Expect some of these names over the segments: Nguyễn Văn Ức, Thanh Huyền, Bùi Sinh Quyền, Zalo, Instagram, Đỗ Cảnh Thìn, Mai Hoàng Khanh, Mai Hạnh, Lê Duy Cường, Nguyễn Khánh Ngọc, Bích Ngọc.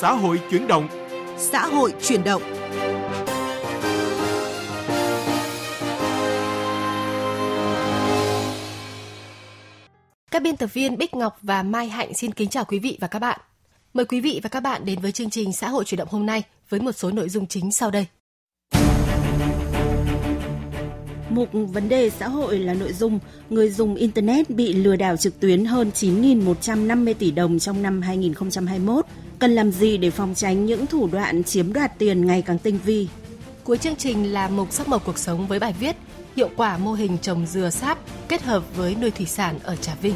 xã hội chuyển động. Xã hội chuyển động. Các biên tập viên Bích Ngọc và Mai Hạnh xin kính chào quý vị và các bạn. Mời quý vị và các bạn đến với chương trình Xã hội chuyển động hôm nay với một số nội dung chính sau đây. Mục vấn đề xã hội là nội dung người dùng Internet bị lừa đảo trực tuyến hơn 9.150 tỷ đồng trong năm 2021. Cần làm gì để phòng tránh những thủ đoạn chiếm đoạt tiền ngày càng tinh vi? Cuối chương trình là mục sắc màu cuộc sống với bài viết hiệu quả mô hình trồng dừa sáp kết hợp với nuôi thủy sản ở Trà Vinh.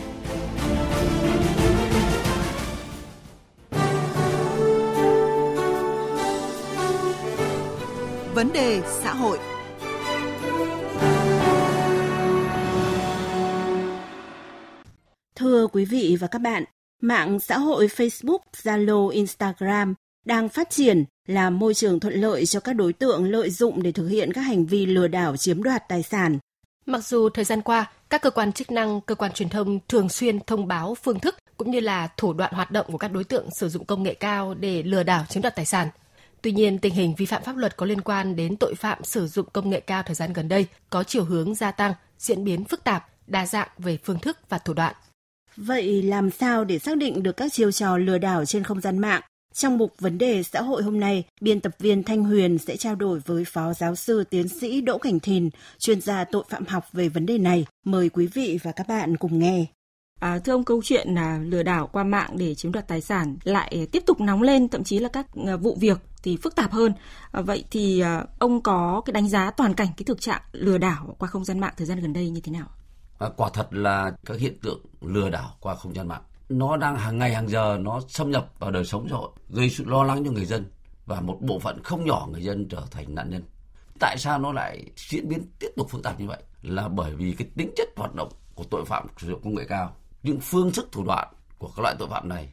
Vấn đề xã hội. Thưa quý vị và các bạn, mạng xã hội Facebook, Zalo, Instagram đang phát triển là môi trường thuận lợi cho các đối tượng lợi dụng để thực hiện các hành vi lừa đảo chiếm đoạt tài sản. Mặc dù thời gian qua, các cơ quan chức năng, cơ quan truyền thông thường xuyên thông báo phương thức cũng như là thủ đoạn hoạt động của các đối tượng sử dụng công nghệ cao để lừa đảo chiếm đoạt tài sản. Tuy nhiên, tình hình vi phạm pháp luật có liên quan đến tội phạm sử dụng công nghệ cao thời gian gần đây có chiều hướng gia tăng, diễn biến phức tạp, đa dạng về phương thức và thủ đoạn. Vậy làm sao để xác định được các chiêu trò lừa đảo trên không gian mạng? Trong mục vấn đề xã hội hôm nay, biên tập viên Thanh Huyền sẽ trao đổi với Phó Giáo sư Tiến sĩ Đỗ Cảnh Thìn, chuyên gia tội phạm học về vấn đề này. Mời quý vị và các bạn cùng nghe. Thưa ông, câu chuyện là lừa đảo qua mạng để chiếm đoạt tài sản lại tiếp tục nóng lên, thậm chí là các vụ việc thì phức tạp hơn. Vậy thì ông có cái đánh giá toàn cảnh cái thực trạng lừa đảo qua không gian mạng thời gian gần đây như thế nào? Quả thật là các hiện tượng lừa đảo qua không gian mạng nó đang hàng ngày hàng giờ nó xâm nhập vào đời sống xã hội, gây sự lo lắng cho người dân và một bộ phận không nhỏ người dân trở thành nạn nhân. Tại sao nó lại diễn biến tiếp tục phức tạp như vậy? Là bởi vì cái tính chất hoạt động của tội phạm sử dụng công nghệ cao, những phương thức thủ đoạn của các loại tội phạm này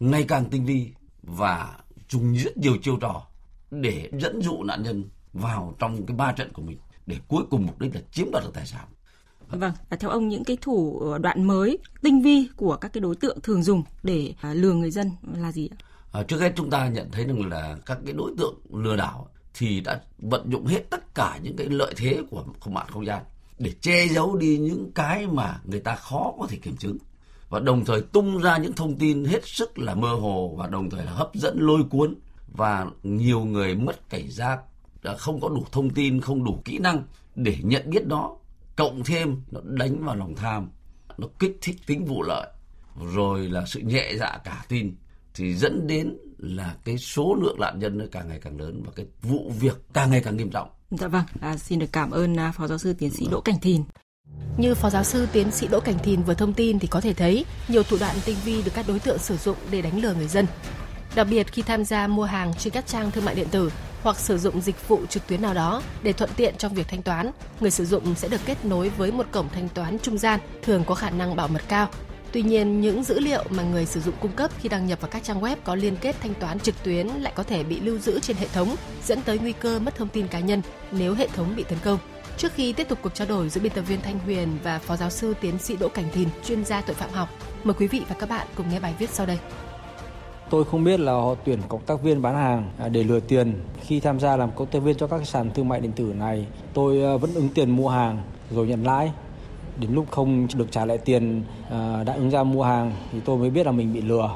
ngày càng tinh vi và dùng rất nhiều chiêu trò để dẫn dụ nạn nhân vào trong cái ma trận của mình để cuối cùng mục đích là chiếm đoạt được tài sản. Vâng, và theo ông những cái thủ đoạn mới, tinh vi của các cái đối tượng thường dùng để lừa người dân là gì ạ? Trước hết chúng ta nhận thấy rằng là các cái đối tượng lừa đảo thì đã vận dụng hết tất cả những cái lợi thế của mạng không gian để che giấu đi những cái mà người ta khó có thể kiểm chứng, và đồng thời tung ra những thông tin hết sức là mơ hồ và đồng thời là hấp dẫn lôi cuốn, và nhiều người mất cảnh giác, không có đủ thông tin, không đủ kỹ năng để nhận biết đó. Cộng thêm nó đánh vào lòng tham, nó kích thích tính vụ lợi, rồi là sự nhẹ dạ cả tin, thì dẫn đến là cái số lượng nạn nhân nó càng ngày càng lớn và cái vụ việc càng ngày càng nghiêm trọng. Dạ vâng, xin được cảm ơn Phó Giáo sư Tiến sĩ Đỗ Cảnh Thìn. Như Phó Giáo sư Tiến sĩ Đỗ Cảnh Thìn vừa thông tin thì có thể thấy nhiều thủ đoạn tinh vi được các đối tượng sử dụng để đánh lừa người dân. Đặc biệt khi tham gia mua hàng trên các trang thương mại điện tử hoặc sử dụng dịch vụ trực tuyến nào đó để thuận tiện trong việc thanh toán, người sử dụng sẽ được kết nối với một cổng thanh toán trung gian thường có khả năng bảo mật cao. Tuy nhiên, những dữ liệu mà người sử dụng cung cấp khi đăng nhập vào các trang web có liên kết thanh toán trực tuyến lại có thể bị lưu giữ trên hệ thống, dẫn tới nguy cơ mất thông tin cá nhân nếu hệ thống bị tấn công. Trước khi tiếp tục cuộc trao đổi giữa biên tập viên Thanh Huyền và Phó Giáo sư Tiến sĩ Đỗ Cảnh Thìn, chuyên gia tội phạm học, mời quý vị và các bạn cùng nghe bài viết sau đây. Tôi không biết là họ tuyển cộng tác viên bán hàng để lừa tiền. Khi tham gia làm cộng tác viên cho các sàn thương mại điện tử này, tôi vẫn ứng tiền mua hàng rồi nhận lãi. Đến lúc không được trả lại tiền đã ứng ra mua hàng thì tôi mới biết là mình bị lừa.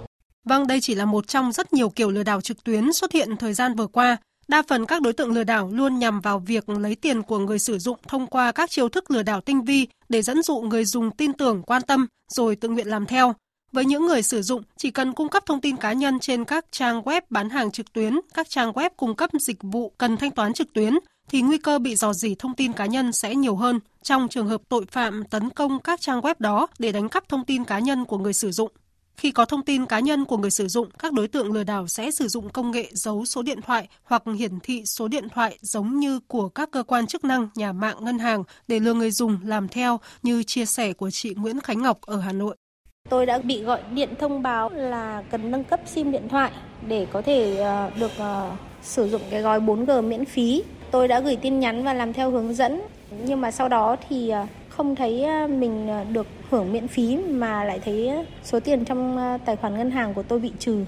Vâng, đây chỉ là một trong rất nhiều kiểu lừa đảo trực tuyến xuất hiện thời gian vừa qua. Đa phần các đối tượng lừa đảo luôn nhằm vào việc lấy tiền của người sử dụng thông qua các chiêu thức lừa đảo tinh vi để dẫn dụ người dùng tin tưởng, quan tâm rồi tự nguyện làm theo. Với những người sử dụng, chỉ cần cung cấp thông tin cá nhân trên các trang web bán hàng trực tuyến, các trang web cung cấp dịch vụ cần thanh toán trực tuyến, thì nguy cơ bị dò dỉ thông tin cá nhân sẽ nhiều hơn trong trường hợp tội phạm tấn công các trang web đó để đánh cắp thông tin cá nhân của người sử dụng. Khi có thông tin cá nhân của người sử dụng, các đối tượng lừa đảo sẽ sử dụng công nghệ giấu số điện thoại hoặc hiển thị số điện thoại giống như của các cơ quan chức năng, nhà mạng, ngân hàng để lừa người dùng làm theo, như chia sẻ của chị Nguyễn Khánh Ngọc ở Hà Nội. Tôi đã bị gọi điện thông báo là cần nâng cấp SIM điện thoại để có thể được sử dụng cái gói 4G miễn phí. Tôi đã gửi tin nhắn và làm theo hướng dẫn, nhưng mà sau đó thì không thấy mình được hưởng miễn phí mà lại thấy số tiền trong tài khoản ngân hàng của tôi bị trừ.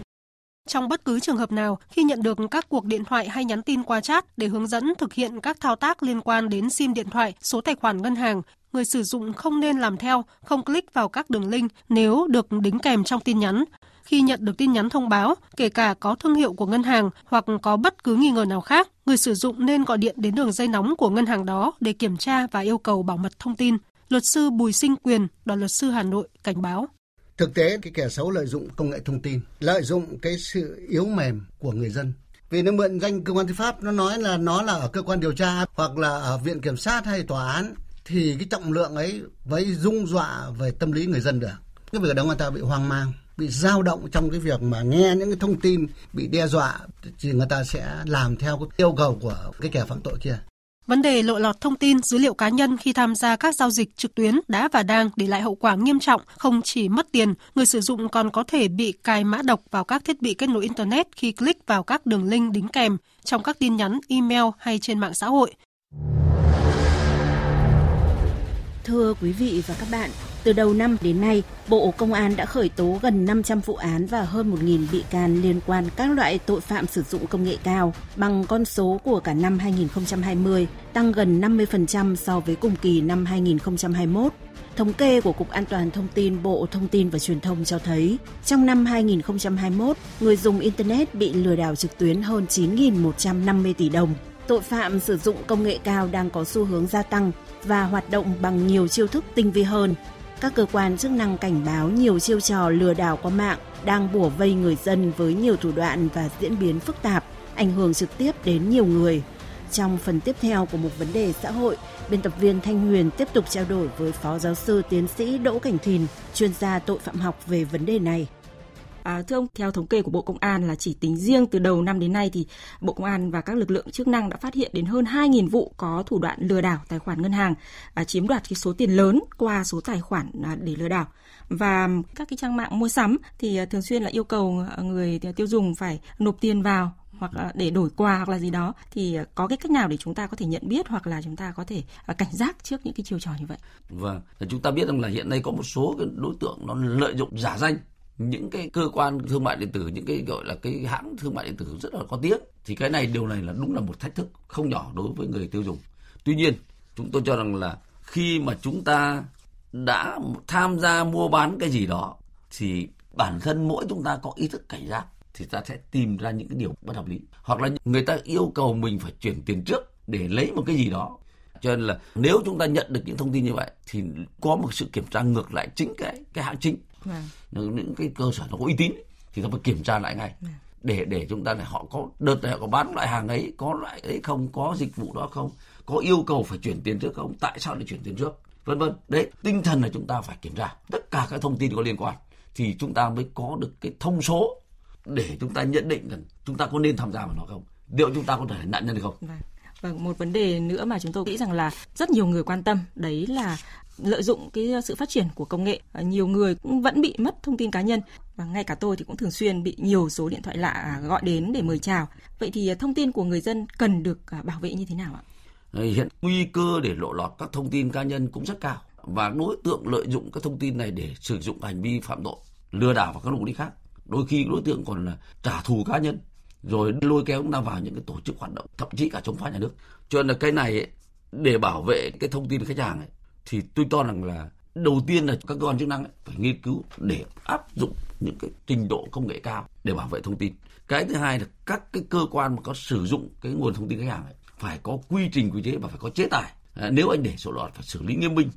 Trong bất cứ trường hợp nào, khi nhận được các cuộc điện thoại hay nhắn tin qua chat để hướng dẫn thực hiện các thao tác liên quan đến SIM điện thoại, số tài khoản ngân hàng, người sử dụng không nên làm theo, không click vào các đường link nếu được đính kèm trong tin nhắn. Khi nhận được tin nhắn thông báo, kể cả có thương hiệu của ngân hàng hoặc có bất cứ nghi ngờ nào khác, người sử dụng nên gọi điện đến đường dây nóng của ngân hàng đó để kiểm tra và yêu cầu bảo mật thông tin. Luật sư Bùi Sinh Quyền, Đoàn luật sư Hà Nội cảnh báo. Thực tế, cái kẻ xấu lợi dụng công nghệ thông tin, lợi dụng cái sự yếu mềm của người dân. Vì nó mượn danh cơ quan tư pháp, nó nói là nó là ở cơ quan điều tra hoặc là ở viện kiểm sát hay tòa án, thì cái trọng lượng ấy mới rung dọa về tâm lý người dân được. Cái việc đó người ta bị hoang mang, bị dao động trong cái việc mà nghe những cái thông tin bị đe dọa, thì người ta sẽ làm theo cái yêu cầu của cái kẻ phạm tội kia. Vấn đề lộ lọt thông tin, dữ liệu cá nhân khi tham gia các giao dịch trực tuyến đã và đang để lại hậu quả nghiêm trọng, không chỉ mất tiền, người sử dụng còn có thể bị cài mã độc vào các thiết bị kết nối Internet khi click vào các đường link đính kèm trong các tin nhắn, email hay trên mạng xã hội. Thưa quý vị và các bạn, từ đầu năm đến nay, Bộ Công an đã khởi tố gần 500 vụ án và hơn 1.000 bị can liên quan các loại tội phạm sử dụng công nghệ cao, bằng con số của cả năm 2020, tăng gần 50% so với cùng kỳ năm 2021. Thống kê của Cục An toàn Thông tin Bộ Thông tin và Truyền thông cho thấy, trong năm 2021, người dùng Internet bị lừa đảo trực tuyến hơn 9.150 tỷ đồng. Tội phạm sử dụng công nghệ cao đang có xu hướng gia tăng và hoạt động bằng nhiều chiêu thức tinh vi hơn. Các cơ quan chức năng cảnh báo nhiều chiêu trò lừa đảo qua mạng đang bủa vây người dân với nhiều thủ đoạn và diễn biến phức tạp, ảnh hưởng trực tiếp đến nhiều người. Trong phần tiếp theo của một vấn đề xã hội, biên tập viên Thanh Huyền tiếp tục trao đổi với Phó Giáo sư Tiến sĩ Đỗ Cảnh Thìn, chuyên gia tội phạm học về vấn đề này. Thưa ông, theo thống kê của Bộ Công an là chỉ tính riêng từ đầu năm đến nay thì Bộ Công an và các lực lượng chức năng đã phát hiện đến hơn 2.000 vụ có thủ đoạn lừa đảo tài khoản ngân hàng, chiếm đoạt cái số tiền lớn qua số tài khoản để lừa đảo. Và các cái trang mạng mua sắm thì thường xuyên là yêu cầu người tiêu dùng phải nộp tiền vào hoặc để đổi quà hoặc là gì đó, thì có cái cách nào để chúng ta có thể nhận biết hoặc là chúng ta có thể cảnh giác trước những cái chiêu trò như vậy? Vâng, chúng ta biết rằng là hiện nay có một số cái đối tượng nó lợi dụng giả danh những cái cơ quan thương mại điện tử, những cái gọi là cái hãng thương mại điện tử rất là có tiếng. Thì cái này, điều này là đúng là một thách thức không nhỏ đối với người tiêu dùng. Tuy nhiên, chúng tôi cho rằng là khi mà chúng ta đã tham gia mua bán cái gì đó thì bản thân mỗi chúng ta có ý thức cảnh giác thì ta sẽ tìm ra những cái điều bất hợp lý. Hoặc là người ta yêu cầu mình phải chuyển tiền trước để lấy một cái gì đó. Cho nên là nếu chúng ta nhận được những thông tin như vậy thì có một sự kiểm tra ngược lại chính cái hãng chính. Những cái cơ sở nó có uy tín thì ta phải kiểm tra lại ngay để chúng ta này, họ có đợt này họ có bán loại hàng ấy, có loại ấy không, có dịch vụ đó không, có yêu cầu phải chuyển tiền trước không, tại sao lại chuyển tiền trước, vân vân. Đấy, tinh thần là chúng ta phải kiểm tra tất cả các thông tin có liên quan thì chúng ta mới có được cái thông số để chúng ta nhận định rằng chúng ta có nên tham gia vào nó không, liệu chúng ta có thể là nạn nhân hay không. Và một vấn đề nữa mà chúng tôi nghĩ rằng là rất nhiều người quan tâm, đấy là lợi dụng cái sự phát triển của công nghệ, nhiều người cũng vẫn bị mất thông tin cá nhân. Và ngay cả tôi thì cũng thường xuyên bị nhiều số điện thoại lạ gọi đến để mời chào. Vậy thì thông tin của người dân cần được bảo vệ như thế nào ạ? Hiện nguy cơ để lộ lọt các thông tin cá nhân cũng rất cao. Và đối tượng lợi dụng các thông tin này để sử dụng hành vi phạm tội, lừa đảo và các mục đích khác. Đôi khi đối tượng còn là trả thù cá nhân, rồi lôi kéo chúng ta vào những cái tổ chức hoạt động, thậm chí cả chống phá nhà nước. Cho nên là cái này ấy, để bảo vệ cái thông tin khách hàng ấy, thì tôi cho rằng là đầu tiên là các cơ quan chức năng ấy, phải nghiên cứu để áp dụng những cái trình độ công nghệ cao để bảo vệ thông tin. Cái thứ hai là các cái cơ quan mà có sử dụng cái nguồn thông tin khách hàng ấy, phải có quy trình quy chế và phải có chế tài. Nếu anh để sổ lọt phải xử lý nghiêm minh.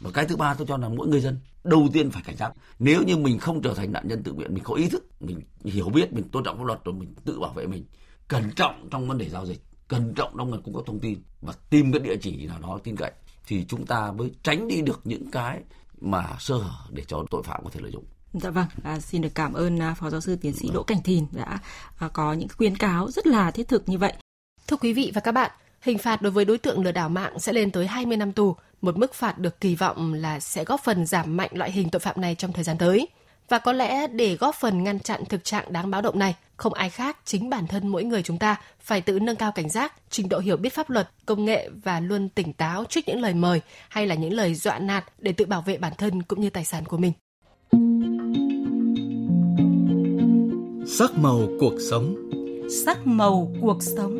Và cái thứ ba tôi cho là mỗi người dân đầu tiên phải cảnh giác. Nếu như mình không trở thành nạn nhân tự nguyện, mình có ý thức, mình hiểu biết, mình tôn trọng pháp luật rồi mình tự bảo vệ mình. Cẩn trọng trong vấn đề giao dịch, cẩn trọng trong vấn đề cung cấp thông tin và tìm cái địa chỉ nào đó tin cậy. Thì chúng ta mới tránh đi được những cái mà sơ hở để cho tội phạm có thể lợi dụng. Dạ vâng, xin được cảm ơn Phó Giáo sư Tiến sĩ Đỗ Cảnh Thìn đã có những khuyến cáo rất là thiết thực như vậy. Thưa quý vị và các bạn, hình phạt đối với đối tượng lừa đảo mạng sẽ lên tới 20 năm tù, một mức phạt được kỳ vọng là sẽ góp phần giảm mạnh loại hình tội phạm này trong thời gian tới. Và có lẽ để góp phần ngăn chặn thực trạng đáng báo động này, không ai khác chính bản thân mỗi người chúng ta phải tự nâng cao cảnh giác, trình độ hiểu biết pháp luật, công nghệ và luôn tỉnh táo trước những lời mời hay là những lời dọa nạt để tự bảo vệ bản thân cũng như tài sản của mình. Sắc màu cuộc sống. Sắc màu cuộc sống.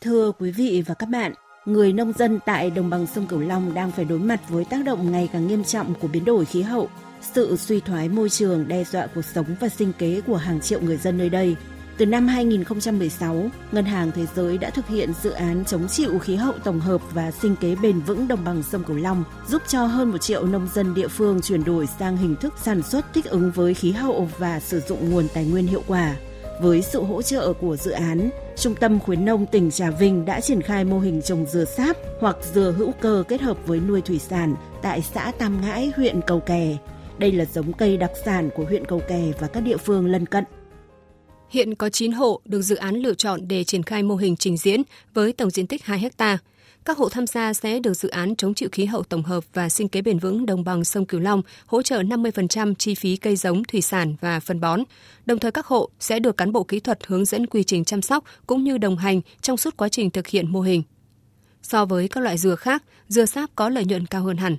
Thưa quý vị và các bạn, người nông dân tại đồng bằng sông Cửu Long đang phải đối mặt với tác động ngày càng nghiêm trọng của biến đổi khí hậu. Sự suy thoái môi trường đe dọa cuộc sống và sinh kế của hàng triệu người dân nơi đây. Từ năm 2016, Ngân hàng Thế giới đã thực hiện dự án chống chịu khí hậu tổng hợp và sinh kế bền vững đồng bằng sông Cửu Long, giúp cho hơn 1 triệu nông dân địa phương chuyển đổi sang hình thức sản xuất thích ứng với khí hậu và sử dụng nguồn tài nguyên hiệu quả. Với sự hỗ trợ của dự án, Trung tâm Khuyến nông tỉnh Trà Vinh đã triển khai mô hình trồng dừa sáp hoặc dừa hữu cơ kết hợp với nuôi thủy sản tại xã Tam Ngãi, huyện Cầu Kè. Đây là giống cây đặc sản của huyện Cầu Kè và các địa phương lân cận. Hiện có 9 hộ được dự án lựa chọn để triển khai mô hình trình diễn với tổng diện tích 2 ha. Các hộ tham gia sẽ được dự án chống chịu khí hậu tổng hợp và sinh kế bền vững đồng bằng sông Cửu Long hỗ trợ 50% chi phí cây giống, thủy sản và phân bón. Đồng thời các hộ sẽ được cán bộ kỹ thuật hướng dẫn quy trình chăm sóc cũng như đồng hành trong suốt quá trình thực hiện mô hình. So với các loại dừa khác, dừa sáp có lợi nhuận cao hơn hẳn.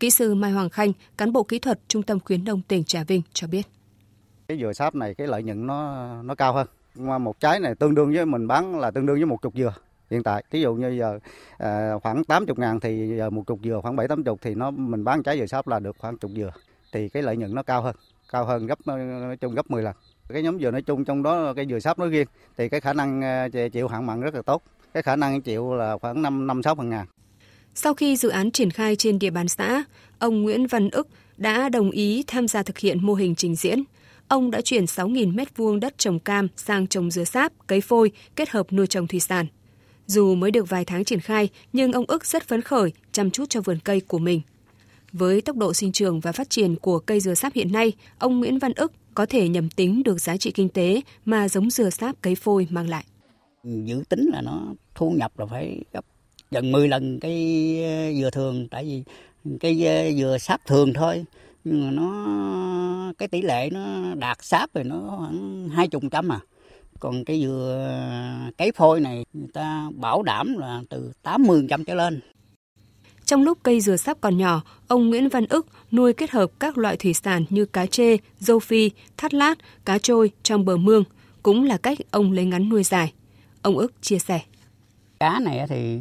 Kỹ sư Mai Hoàng Khanh, cán bộ kỹ thuật Trung tâm Khuyến nông tỉnh Trà Vinh cho biết. Cái dừa sáp này cái lợi nhuận nó cao hơn. Mà một trái này tương đương với mình bán là tương đương với 10 dừa. Hiện tại, ví dụ như giờ khoảng 80.000 thì giờ 10 dừa khoảng 7-80 thì mình bán trái dừa sáp là được khoảng 10 dừa. Thì cái lợi nhuận nó cao hơn gấp, nói chung gấp 10 lần. Cái nhóm dừa nói chung trong đó cái dừa sáp nói riêng thì cái khả năng chịu hạn mặn rất là tốt. Cái khả năng chịu là khoảng 5-6%. Sau khi dự án triển khai trên địa bàn xã, ông Nguyễn Văn Ức đã đồng ý tham gia thực hiện mô hình trình diễn. Ông đã chuyển 6.000 m2 đất trồng cam sang trồng dừa sáp, cấy phôi, kết hợp nuôi trồng thủy sản. Dù mới được vài tháng triển khai, nhưng ông Ức rất phấn khởi, chăm chút cho vườn cây của mình. Với tốc độ sinh trưởng và phát triển của cây dừa sáp hiện nay, ông Nguyễn Văn Ức có thể nhầm tính được giá trị kinh tế mà giống dừa sáp cấy phôi mang lại. Dự tính là nó thu nhập là phải gấp gần 10 lần cái dừa thường, tại vì cái dừa sáp thường thôi. Nhưng mà nó cái tỷ lệ nó đạt sáp rồi nó khoảng 20% à. Còn cái dừa cấy phôi này người ta bảo đảm là từ 80% trở lên. Trong lúc cây dừa sáp còn nhỏ, ông Nguyễn Văn Ức nuôi kết hợp các loại thủy sản như cá trê, rô phi, thắt lát, cá trôi trong bờ mương. Cũng là cách ông lấy ngắn nuôi dài. Ông Ức chia sẻ. Cá này thì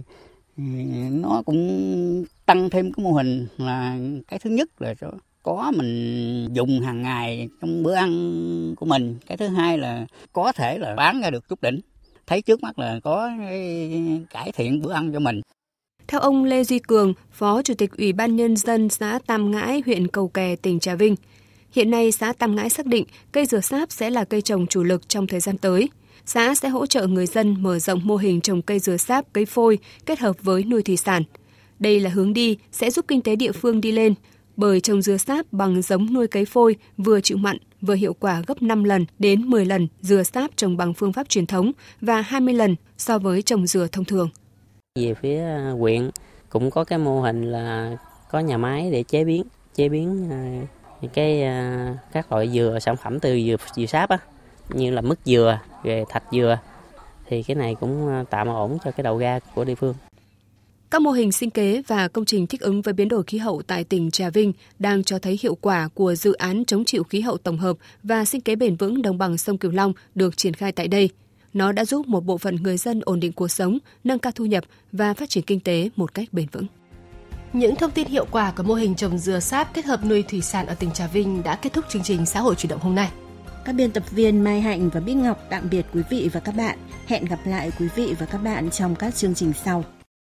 nó cũng tăng thêm cái mô hình là cái thứ nhất là có mình dùng hàng ngày trong bữa ăn của mình. Cái thứ hai là có thể là bán ra được chút đỉnh. Thấy trước mắt là có cải thiện bữa ăn cho mình. Theo ông Lê Duy Cường, Phó Chủ tịch Ủy ban Nhân dân xã Tam Ngãi, huyện Cầu Kè, tỉnh Trà Vinh. Hiện nay xã Tam Ngãi xác định cây dừa sáp sẽ là cây trồng chủ lực trong thời gian tới. Xã sẽ hỗ trợ người dân mở rộng mô hình trồng cây dừa sáp, cây phôi kết hợp với nuôi thủy sản. Đây là hướng đi sẽ giúp kinh tế địa phương đi lên. Bởi trồng dừa sáp bằng giống nuôi cấy phôi vừa chịu mặn, vừa hiệu quả gấp 5 lần đến 10 lần dừa sáp trồng bằng phương pháp truyền thống và 20 lần so với trồng dừa thông thường. Về phía huyện cũng có cái mô hình là có nhà máy để chế biến các loại dừa, sản phẩm từ dừa sáp á, như là mứt dừa, rồi thạch dừa. Thì cái này cũng tạm ổn cho cái đầu ra của địa phương. Các mô hình sinh kế và công trình thích ứng với biến đổi khí hậu tại tỉnh Trà Vinh đang cho thấy hiệu quả của dự án chống chịu khí hậu tổng hợp và sinh kế bền vững đồng bằng sông Cửu Long được triển khai tại đây. Nó đã giúp một bộ phận người dân ổn định cuộc sống, nâng cao thu nhập và phát triển kinh tế một cách bền vững. Những thông tin hiệu quả của mô hình trồng dừa sáp kết hợp nuôi thủy sản ở tỉnh Trà Vinh đã kết thúc chương trình Xã hội Chủ động hôm nay. Các biên tập viên Mai Hạnh và Bích Ngọc tạm biệt quý vị và các bạn. Hẹn gặp lại quý vị và các bạn trong các chương trình sau.